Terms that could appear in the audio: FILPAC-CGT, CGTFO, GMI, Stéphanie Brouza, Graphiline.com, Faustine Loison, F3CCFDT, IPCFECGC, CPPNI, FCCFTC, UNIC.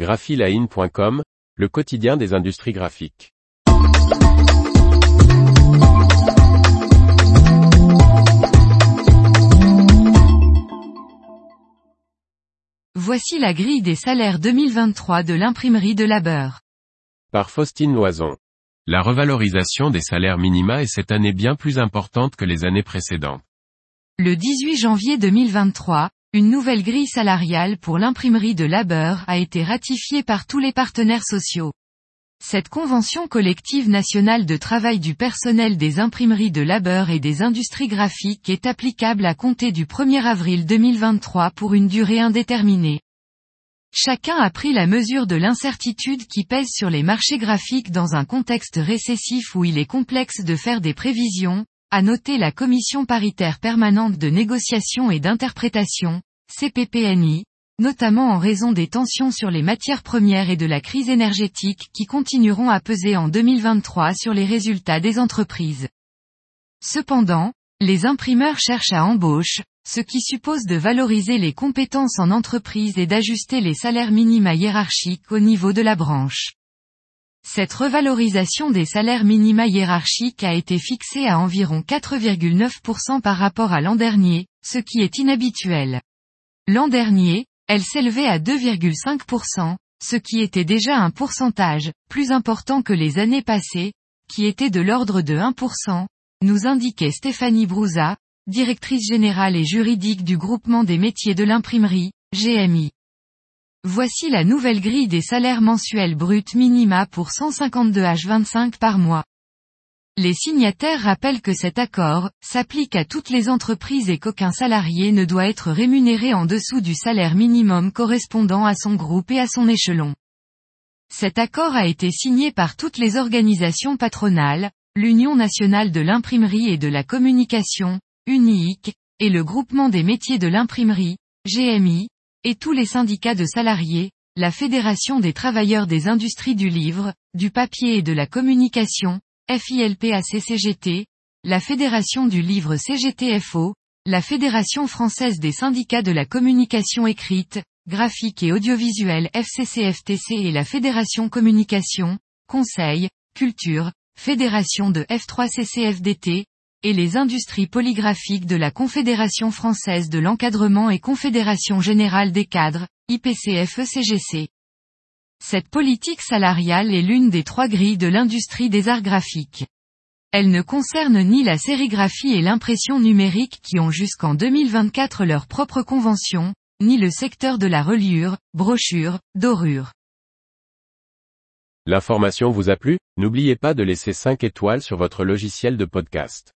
Graphiline.com, le quotidien des industries graphiques. Voici la grille des salaires 2023 de l'imprimerie de labeur. Par Faustine Loison. La revalorisation des salaires minima est cette année bien plus importante que les années précédentes. Le 18 janvier 2023, une nouvelle grille salariale pour l'imprimerie de labeur a été ratifiée par tous les partenaires sociaux. Cette convention collective nationale de travail du personnel des imprimeries de labeur et des industries graphiques est applicable à compter du 1er avril 2023 pour une durée indéterminée. Chacun a pris la mesure de l'incertitude qui pèse sur les marchés graphiques dans un contexte récessif où il est complexe de faire des prévisions, a noté la Commission paritaire permanente de négociation et d'interprétation, CPPNI, notamment en raison des tensions sur les matières premières et de la crise énergétique qui continueront à peser en 2023 sur les résultats des entreprises. Cependant, les imprimeurs cherchent à embauche, ce qui suppose de valoriser les compétences en entreprise et d'ajuster les salaires minima hiérarchiques au niveau de la branche. Cette revalorisation des salaires minima hiérarchiques a été fixée à environ 4,9% par rapport à l'an dernier, ce qui est inhabituel. L'an dernier, elle s'élevait à 2,5%, ce qui était déjà un pourcentage, plus important que les années passées, qui était de l'ordre de 1%, nous indiquait Stéphanie Brouza, directrice générale et juridique du groupement des métiers de l'imprimerie, GMI. Voici la nouvelle grille des salaires mensuels bruts minima pour 152h25 par mois. Les signataires rappellent que cet accord s'applique à toutes les entreprises et qu'aucun salarié ne doit être rémunéré en dessous du salaire minimum correspondant à son groupe et à son échelon. Cet accord a été signé par toutes les organisations patronales, l'Union nationale de l'imprimerie et de la communication, UNIC, et le groupement des métiers de l'imprimerie, GMI, et tous les syndicats de salariés, la Fédération des travailleurs des industries du livre, du papier et de la communication, FILPAC-CGT, la Fédération du livre CGTFO, la Fédération française des syndicats de la communication écrite, graphique et audiovisuelle FCCFTC et la Fédération communication, conseil, culture, Fédération de F3CCFDT, et les industries polygraphiques de la Confédération française de l'encadrement et Confédération générale des cadres, IPCFECGC. Cette politique salariale est l'une des trois grilles de l'industrie des arts graphiques. Elle ne concerne ni la sérigraphie et l'impression numérique qui ont jusqu'en 2024 leur propre convention, ni le secteur de la reliure, brochure, dorure. L'information vous a plu ? N'oubliez pas de laisser 5 étoiles sur votre logiciel de podcast.